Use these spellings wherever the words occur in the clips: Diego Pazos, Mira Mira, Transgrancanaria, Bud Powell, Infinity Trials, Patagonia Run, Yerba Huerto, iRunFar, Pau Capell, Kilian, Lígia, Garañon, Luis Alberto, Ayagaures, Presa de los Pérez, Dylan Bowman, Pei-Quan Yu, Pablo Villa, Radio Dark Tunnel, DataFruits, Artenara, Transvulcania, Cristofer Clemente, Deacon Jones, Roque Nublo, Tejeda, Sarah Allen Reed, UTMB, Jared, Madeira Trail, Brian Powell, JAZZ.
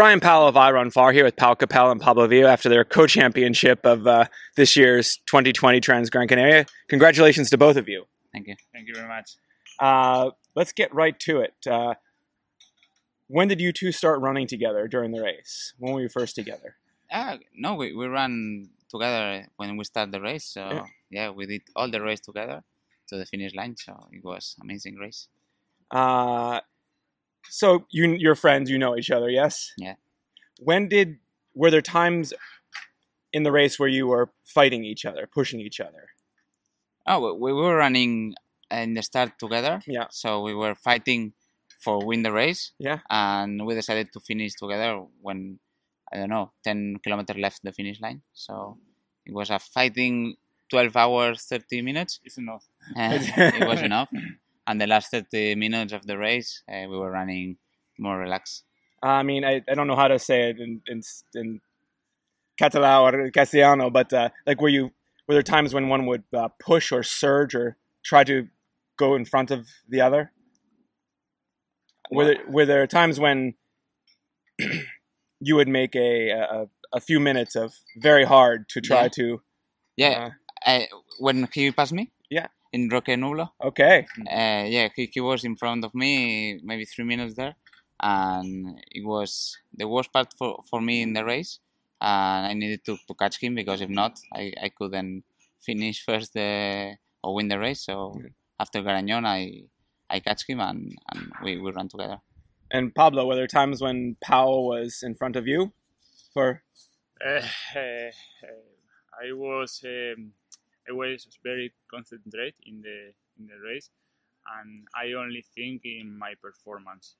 Brian Powell of iRunFar here with Pau Capell and Pablo Villa after their co-championship of this year's 2020 Transgrancanaria. Congratulations to both of you. Thank you. Thank you very much. Let's get right to it. When did you two start running together during the race? When were you first together? No, we ran together when we started the race. So yeah, we did all the race together to the finish line. So it was an amazing race. So you're friends, you know each other, yes? Yeah. Were there times in the race where you were fighting each other, pushing each other? Oh, we were running in the start together. Yeah. So we were fighting for win the race. Yeah. And we decided to finish together when, I don't know, 10 kilometers left the finish line. So it was a fighting 12 hours, 30 minutes. It's enough. It was enough. And the last 30 minutes of the race, we were running more relaxed. I mean, I don't know how to say it in Catalan or Castellano, but like, were there times when one would push or surge or try to go in front of the other? Were there times when you would make a few minutes of very hard to try to? Yeah, when he passed me. Yeah. In Roque Nublo. Okay. Yeah, he was in front of me, maybe 3 minutes there. And it was the worst part for me in the race. And I needed to catch him, because if not, I couldn't finish first or win the race. So after Garañon, I catch him and we ran together. And Pablo, were there times when Pau was in front of you? I was very concentrated in the race, and I only think in my performance.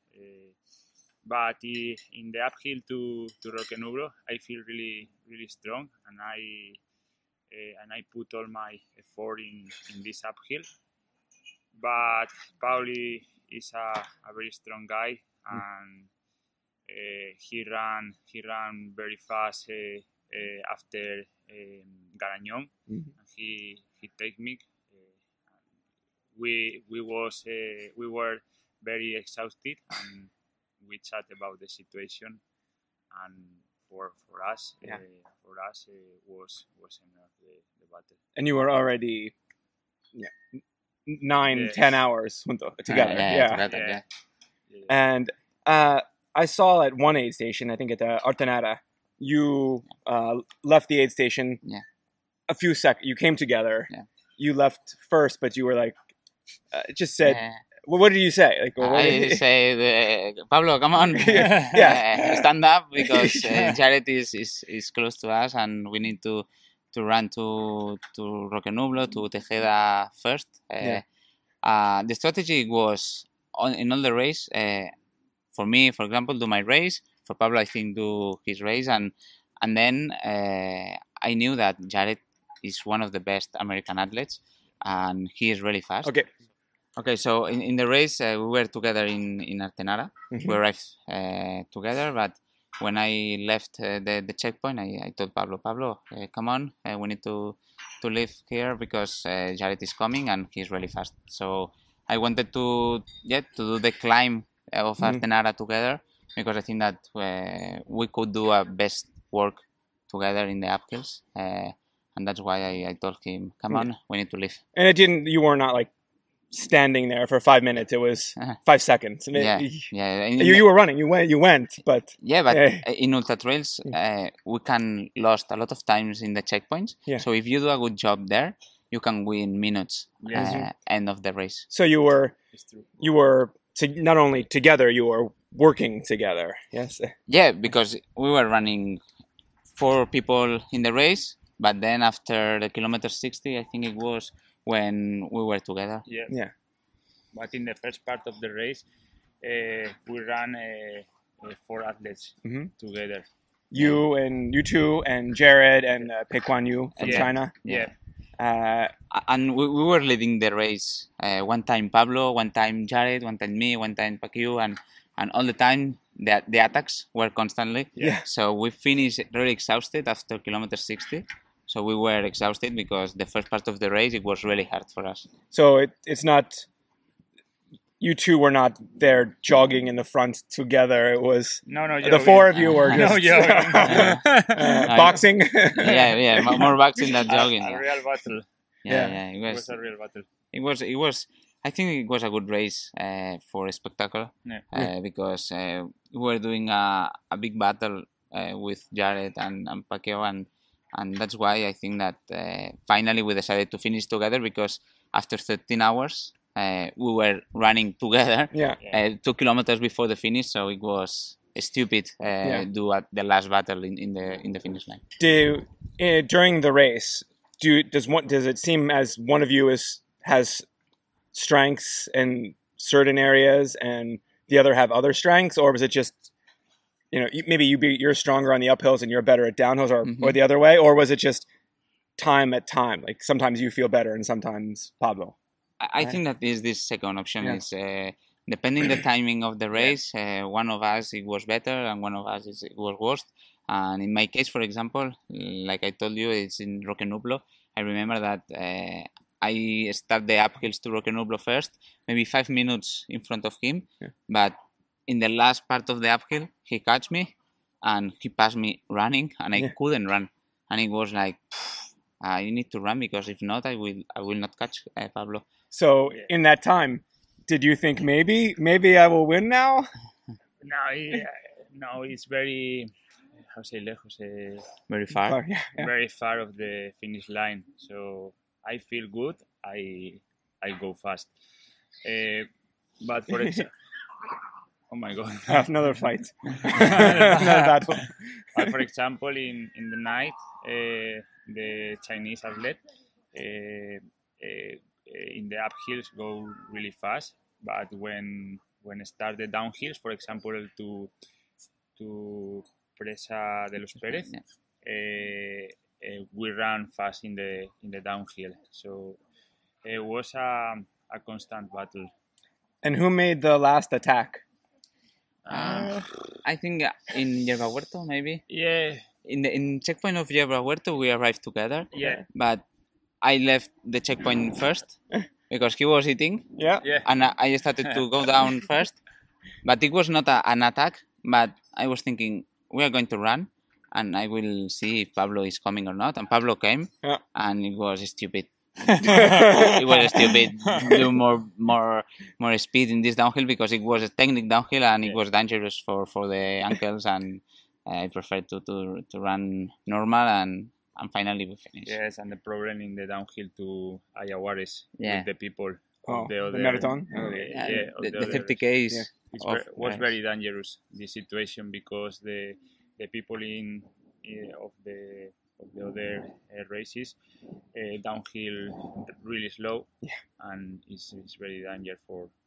But in the uphill to Roque Nublo, I feel really, really strong, and I put all my effort in this uphill. But Pauli is a very strong guy, and he ran very fast after Garañon. Mm-hmm. He take me. We were very exhausted, and we chat about the situation. And for us was enough the battle. And you were already 9-10 hours together. Yeah. And I saw at one aid station, I think at the Artenara, you left the aid station. Yeah. A few seconds, you came together. Yeah. You left first, but you were like, just said, well, what did you say? Like, well, I said, Pablo, come on, stand up, because Jared is close to us, and we need to run to Roque Nublo, to Tejeda first. The strategy was in all the race. For me, for example, do my race. For Pablo, I think do his race, and then I knew that Jared is one of the best American athletes, and he is really fast. Okay. So in the race, we were together in Artenara. Mm-hmm. We arrived together, but when I left the checkpoint, I told Pablo, come on, we need to leave here, because Jared is coming and he's really fast. So I wanted to do the climb of Artenara together, because I think that we could do our best work together in the uphills, and that's why I told him, come on, we need to leave. And it didn't, you were not like standing there for 5 minutes, it was 5 seconds. I mean, you were running, you went, but... Yeah, but in ultra trails, we can lost a lot of times in the checkpoints, so if you do a good job there, you can win minutes end of the race. So you were not only together, you were working together, yes? Yeah, because we were running 4 people in the race, but then after the kilometer 60, I think it was, when we were together. Yeah. But in the first part of the race, we ran 4 athletes together. You two and Jared and Pei-Quan Yu from China. Yeah. And we were leading the race. One time Pablo, one time Jared, one time me, one time Pakiu, and all the time. The attacks were constantly. Yeah. So we finished really exhausted after kilometer 60. So we were exhausted, because the first part of the race, it was really hard for us. So it's not you two were not there jogging in the front together. It was the four of you were just boxing. Yeah, more boxing than jogging. A real battle. Yeah, it was a real battle. It was. I think it was a good race for a spectacle because we were doing a big battle with Jared and Paqueo, and that's why I think that finally we decided to finish together, because after 13 hours we were running together 2 kilometers before the finish, so it was stupid do at the last battle in the finish line. During the race, does it seem as one of you has strengths in certain areas and the other have other strengths, or was it just maybe you're stronger on the uphills and you're better at downhills, or the other way, or was it just time at time, like sometimes you feel better and sometimes Pablo? I think that is this second option. Is depending the timing of the race, one of us it was better and one of us it was worse. And in my case, for example, like I told you, it's in Roque Nublo. I remember that I start the uphills to Roque Nublo first, maybe 5 minutes in front of him. Yeah. But in the last part of the uphill, he catch me and he passed me running, and I couldn't run. And it was like, I need to run, because if not, I will not catch Pablo. So in that time, did you think maybe I will win now? No, it's very, how say, lejos, very far, very far of the finish line. So I feel good. I go fast. But for example, oh my God, another fight, another battle. But for example, in the night, the Chinese athlete in the uphills go really fast. But when start the downhills, for example, to Presa de los Pérez, we ran fast in the downhill, so it was a constant battle. And who made the last attack? I think in Yerba Huerto, maybe. Yeah. In checkpoint of Yerba Huerto, we arrived together. Yeah. But I left the checkpoint first because he was eating. Yeah. And I started to go down first, but it was not an attack. But I was thinking we are going to run, and I will see if Pablo is coming or not. And Pablo came, and it was stupid. It was stupid. Do more speed in this downhill, because it was a technical downhill and it was dangerous for the ankles. And I preferred to run normal, and finally we finished. Yes, and the problem in the downhill to Ayahuares with the people. Oh, the marathon. The 50K was very dangerous. The situation, because the people of the other races, downhill really slow, and it's very dangerous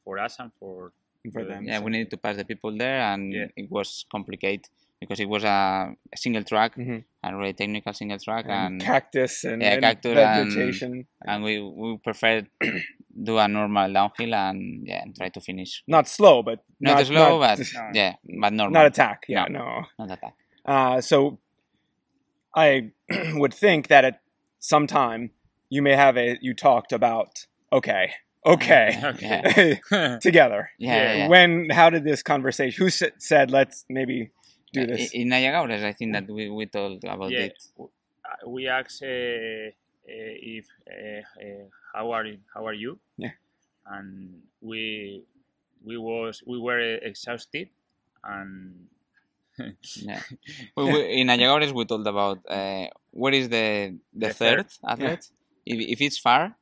for us and for them. Yeah, we needed to pass the people there, and it was complicated because it was a single track, a really technical single track, and cactus and vegetation. And we preferred do a normal downhill and try to finish. Not slow, but but normal. Not attack. Yeah, no. Not attack. So I would think that at some time you may have you talked about, together. When, how did this conversation, who said, let's maybe do this? In Ayagaures, I think that we told about it. We asked if, how are you? Yeah. And we were exhausted, and in Ayagaures we told about where is the third athlete. If it's far,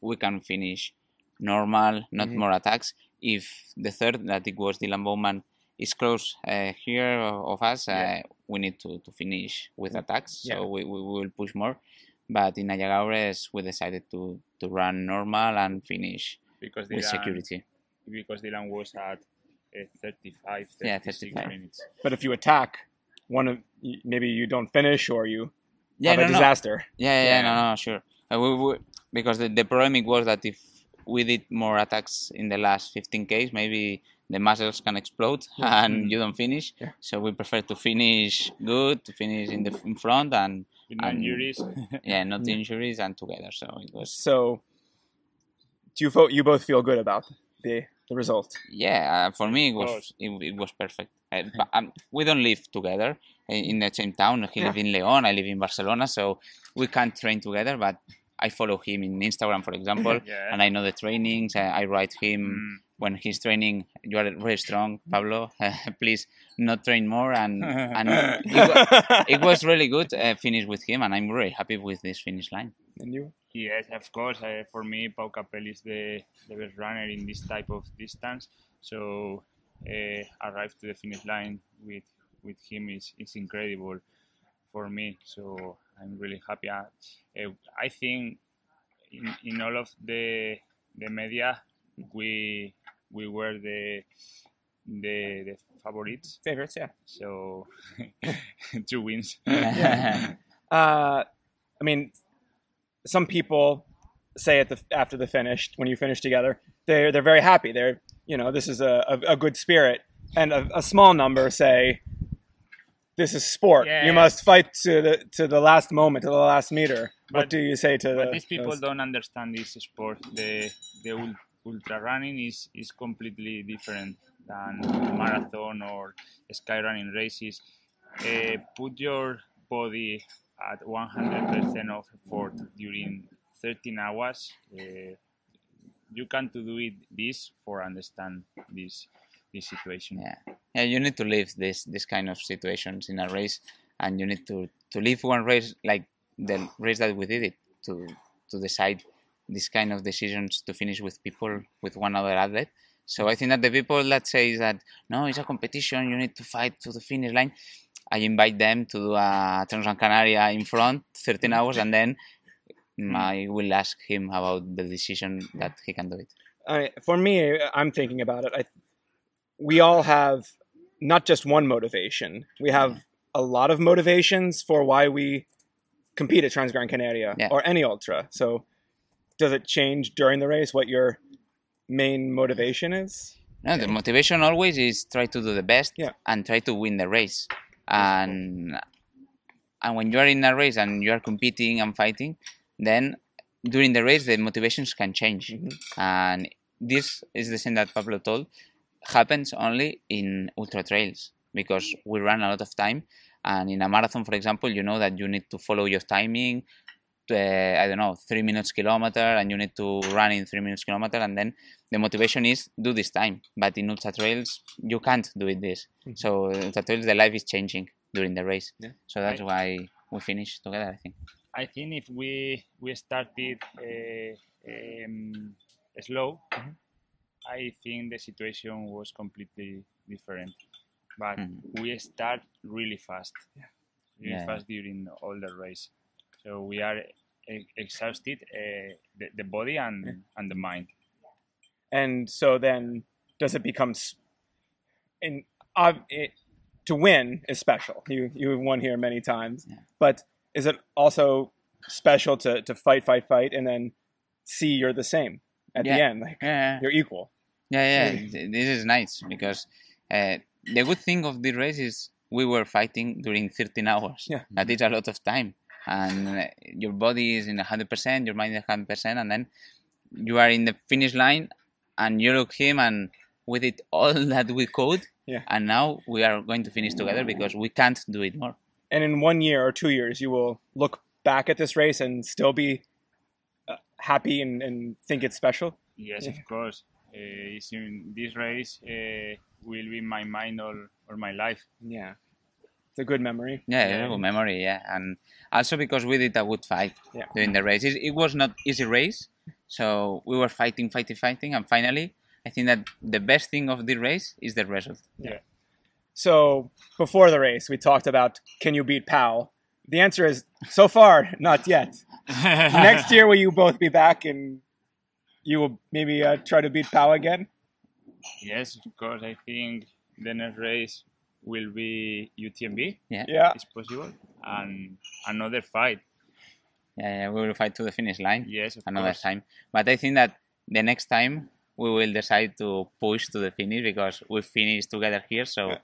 we can finish normal, not more attacks. If the third, that it was Dylan Bowman, is close here of us, we need to finish with attacks, so we will push more. But in Ayagaures we decided to run normal and finish because with security. Because Dylan was at 35 minutes. But if you attack, maybe you don't finish, or you have a disaster. Sure. Because the problem was that if we did more attacks in the last 15Ks, maybe the muscles can explode and you don't finish. Yeah. So we prefer to finish good, to finish in front, and no injuries. Not injuries, and together. So it was. So do you both feel good about the result. Yeah, for me it was perfect. But we don't live together in the same town. He lives in León, I live in Barcelona, so we can't train together, but I follow him in Instagram, for example, and I know the trainings. I write him when he's training, "You are very strong, Pablo. Please not train more." And it was really good finish with him, and I'm really happy with this finish line. And you? Yes, of course. For me, Pau Capell is the best runner in this type of distance. So arrived to the finish line with him is incredible for me. So I'm really happy. I think in all of the media, we were the favorites. Yeah. So 2 wins. Yeah. I mean, some people say after the finish, when you finish together, they're very happy. They're, you know, this is a good spirit, and a small number say, this is sport. Yeah. You must fight to the last moment, to the last meter. But what do you say to these people? Those don't understand this sport. The ultra running is completely different than marathon or sky running races. Put your body at 100% of effort during 13 hours. You can't do it this for understand this situation. Yeah. Yeah, you need to live this kind of situations in a race, and you need to live one race like the race that we did it to decide this kind of decisions to finish with people, with one other athlete. So I think that the people that say that, no, it's a competition, you need to fight to the finish line, I invite them to do a Transgrancanaria in front, 13 hours, and then I will ask him about the decision that he can do it. For me, I'm thinking about it. We all have not just one motivation. We have a lot of motivations for why we compete at Transgrancanaria or any ultra. So does it change during the race what your main motivation is? No, the motivation always is try to do the best and try to win the race. And when you are in a race and you are competing and fighting, then during the race the motivations can change. Mm-hmm. And this is the same that Pablo told. Happens only in ultra trails because we run a lot of time, and in a marathon, for example, you know that you need to follow your timing to, I don't know, 3 minutes kilometer, and you need to run in 3 minutes kilometer, and then the motivation is do this time. But in ultra trails you can't do it this. So ultra trails, the life is changing during the race. So that's why we finish together. I think if we started slow, I think the situation was completely different, but we start really fast, fast during all the race. So we are exhausted, the body and the mind. And so then, does it become? To win is special. You've won here many times, but is it also special to fight, and then see you're the same at the end? You're equal. This is nice because the good thing of the race is we were fighting during 13 hours. That is a lot of time, and your body is in 100%, your mind is 100%, and then you are in the finish line, and you look him, and we did all that we could, and now we are going to finish together because we can't do it more. And in 1 year or 2 years, you will look back at this race and still be happy and think it's special. Yes, of course. This race will be in my mind all my life. Yeah, it's a good memory. Yeah, a good memory. Yeah, and also because we did a good fight during the race. It was not easy race, so we were fighting, and finally, I think that the best thing of the race is the result. Yeah. So before the race, we talked about, can you beat Pau? The answer is, so far, not yet. Next year, will you both be back and you will maybe try to beat Pau again? Yes, of course. I think the next race will be UTMB. Yeah. It's possible. And another fight. Yeah, we will fight to the finish line. Yes, of course. Another time. But I think that the next time we will decide to push to the finish because we finished together here. So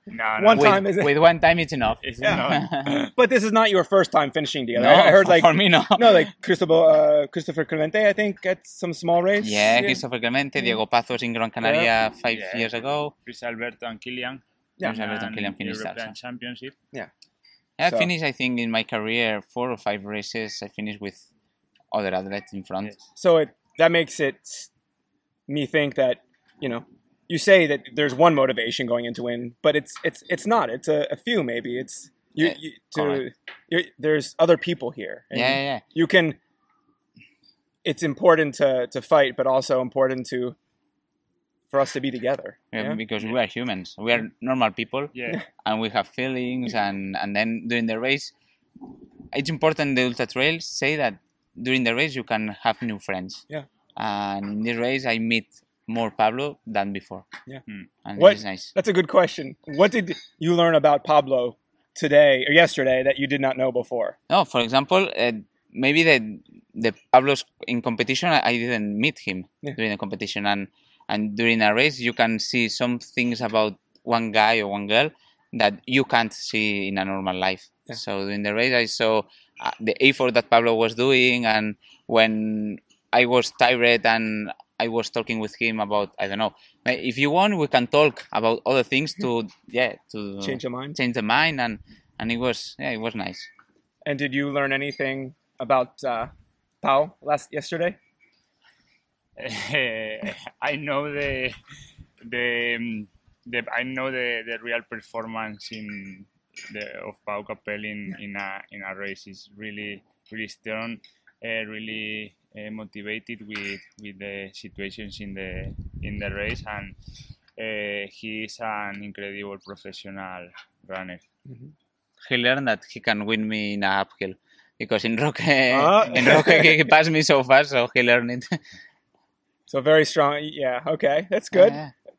one time it's enough. It's enough. But this is not your first time finishing together. No, I heard like for me no. No, like Cristofer Clemente, I think, at some small race. Yeah, yeah. Cristofer Clemente, Diego Pazos in Gran Canaria 5 years ago. Luis Alberto and Kilian. Yeah, Luis Alberto and Kilian finished European Championship. Yeah. I finished, I think, in my career 4 or 5 races. I finished with other athletes in front. Yes. So that makes it. Me think that, you know, you say that there's one motivation going into win, but it's not. It's a few maybe. It's there's other people here. And you can. It's important to fight, but also important for us to be together. Yeah, yeah? Because we are humans. We are normal people. Yeah. And we have feelings, and then during the race, it's important. The ultra trails say that during the race you can have new friends. Yeah. And in this race, I meet more Pablo than before. Yeah, and it's nice. That's a good question. What did you learn about Pablo today or yesterday that you did not know before? No, for example, maybe the Pablos in competition, I didn't meet him during the competition, and during a race, you can see some things about one guy or one girl that you can't see in a normal life. Yeah. So during the race, I saw the effort that Pablo was doing, and when I was tired and I was talking with him about, I don't know, if you want, we can talk about other things to change the mind. And it was nice. And did you learn anything about Pau yesterday? I know the real performance of Pau Capell in a race is really strong, really motivated with the situations in the race, and he is an incredible professional runner. Mm-hmm. He learned that he can win me in a uphill because in Roque he passed me so fast, so he learned it. So very strong. Yeah. Okay, that's good.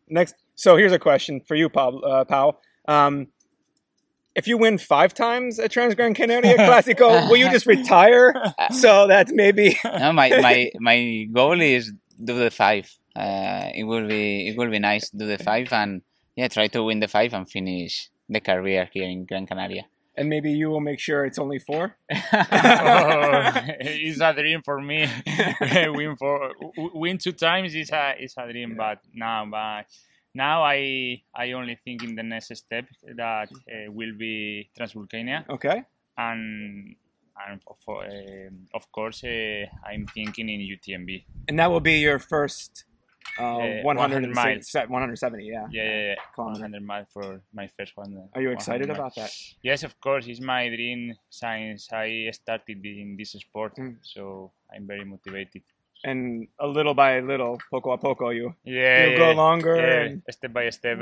Next, so here's a question for you, Pau. If you win 5 times at Transgrancanaria Clásico, will you just retire? So that maybe no, my goal is do the 5. It will be nice to do the 5 and try to win the 5 and finish the career here in Gran Canaria. And maybe you will make sure it's only 4. It's a dream for me. Win 2 times is a dream, but now Now I only think in the next step that will be Transvulcania. Okay. And of course I'm thinking in UTMB. And that will be your first 100 miles. 170, yeah. 100 miles for my first one. Are you excited about that? Yes, of course. It's my dream since I started in this sport, so I'm very motivated. And a little by little, poco a poco, you go longer. And step by step.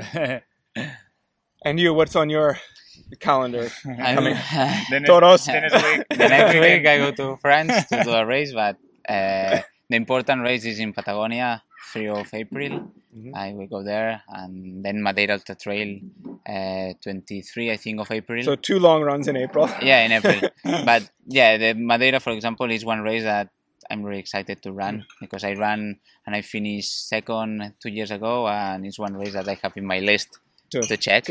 And you, what's on your calendar? The next week I go to France to do a race, but the important race is in Patagonia, 3rd of April. Mm-hmm. I will go there, and then Madeira Trail, 23, I think, of April. So 2 long runs in April. Yeah, in April. But the Madeira, for example, is one race that I'm really excited to run because I ran and I finished 2nd 2 years ago, and it's one race that I have in my list to check.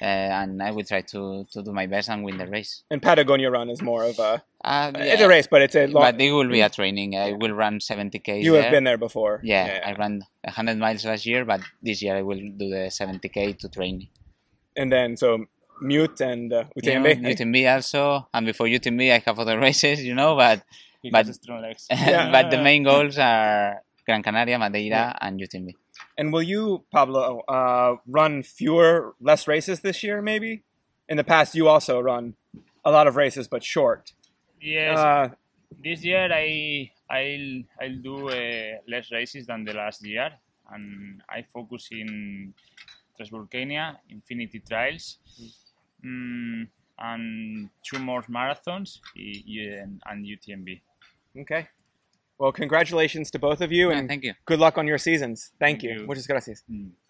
And I will try to do my best and win the race. And Patagonia Run is more of a it's a race, but it's a long. But it will be a training. I will run 70K. You have been there before. Yeah, I ran 100 miles last year, but this year I will do the 70K to train. And then Mute and UTMB. UTMB also, and before UTMB I have other races, but. But the main goals are Gran Canaria, Madeira, and UTMB. And will you, Pablo, run less races this year, maybe? In the past, you also run a lot of races, but short. Yes. This year, I'll do less races than the last year, and I focus in Transvulcania, Infinity Trials. And 2 more marathons and UTMB. Okay. Well, congratulations to both of you, and thank you. Good luck on your seasons. Thank you. Muchas gracias.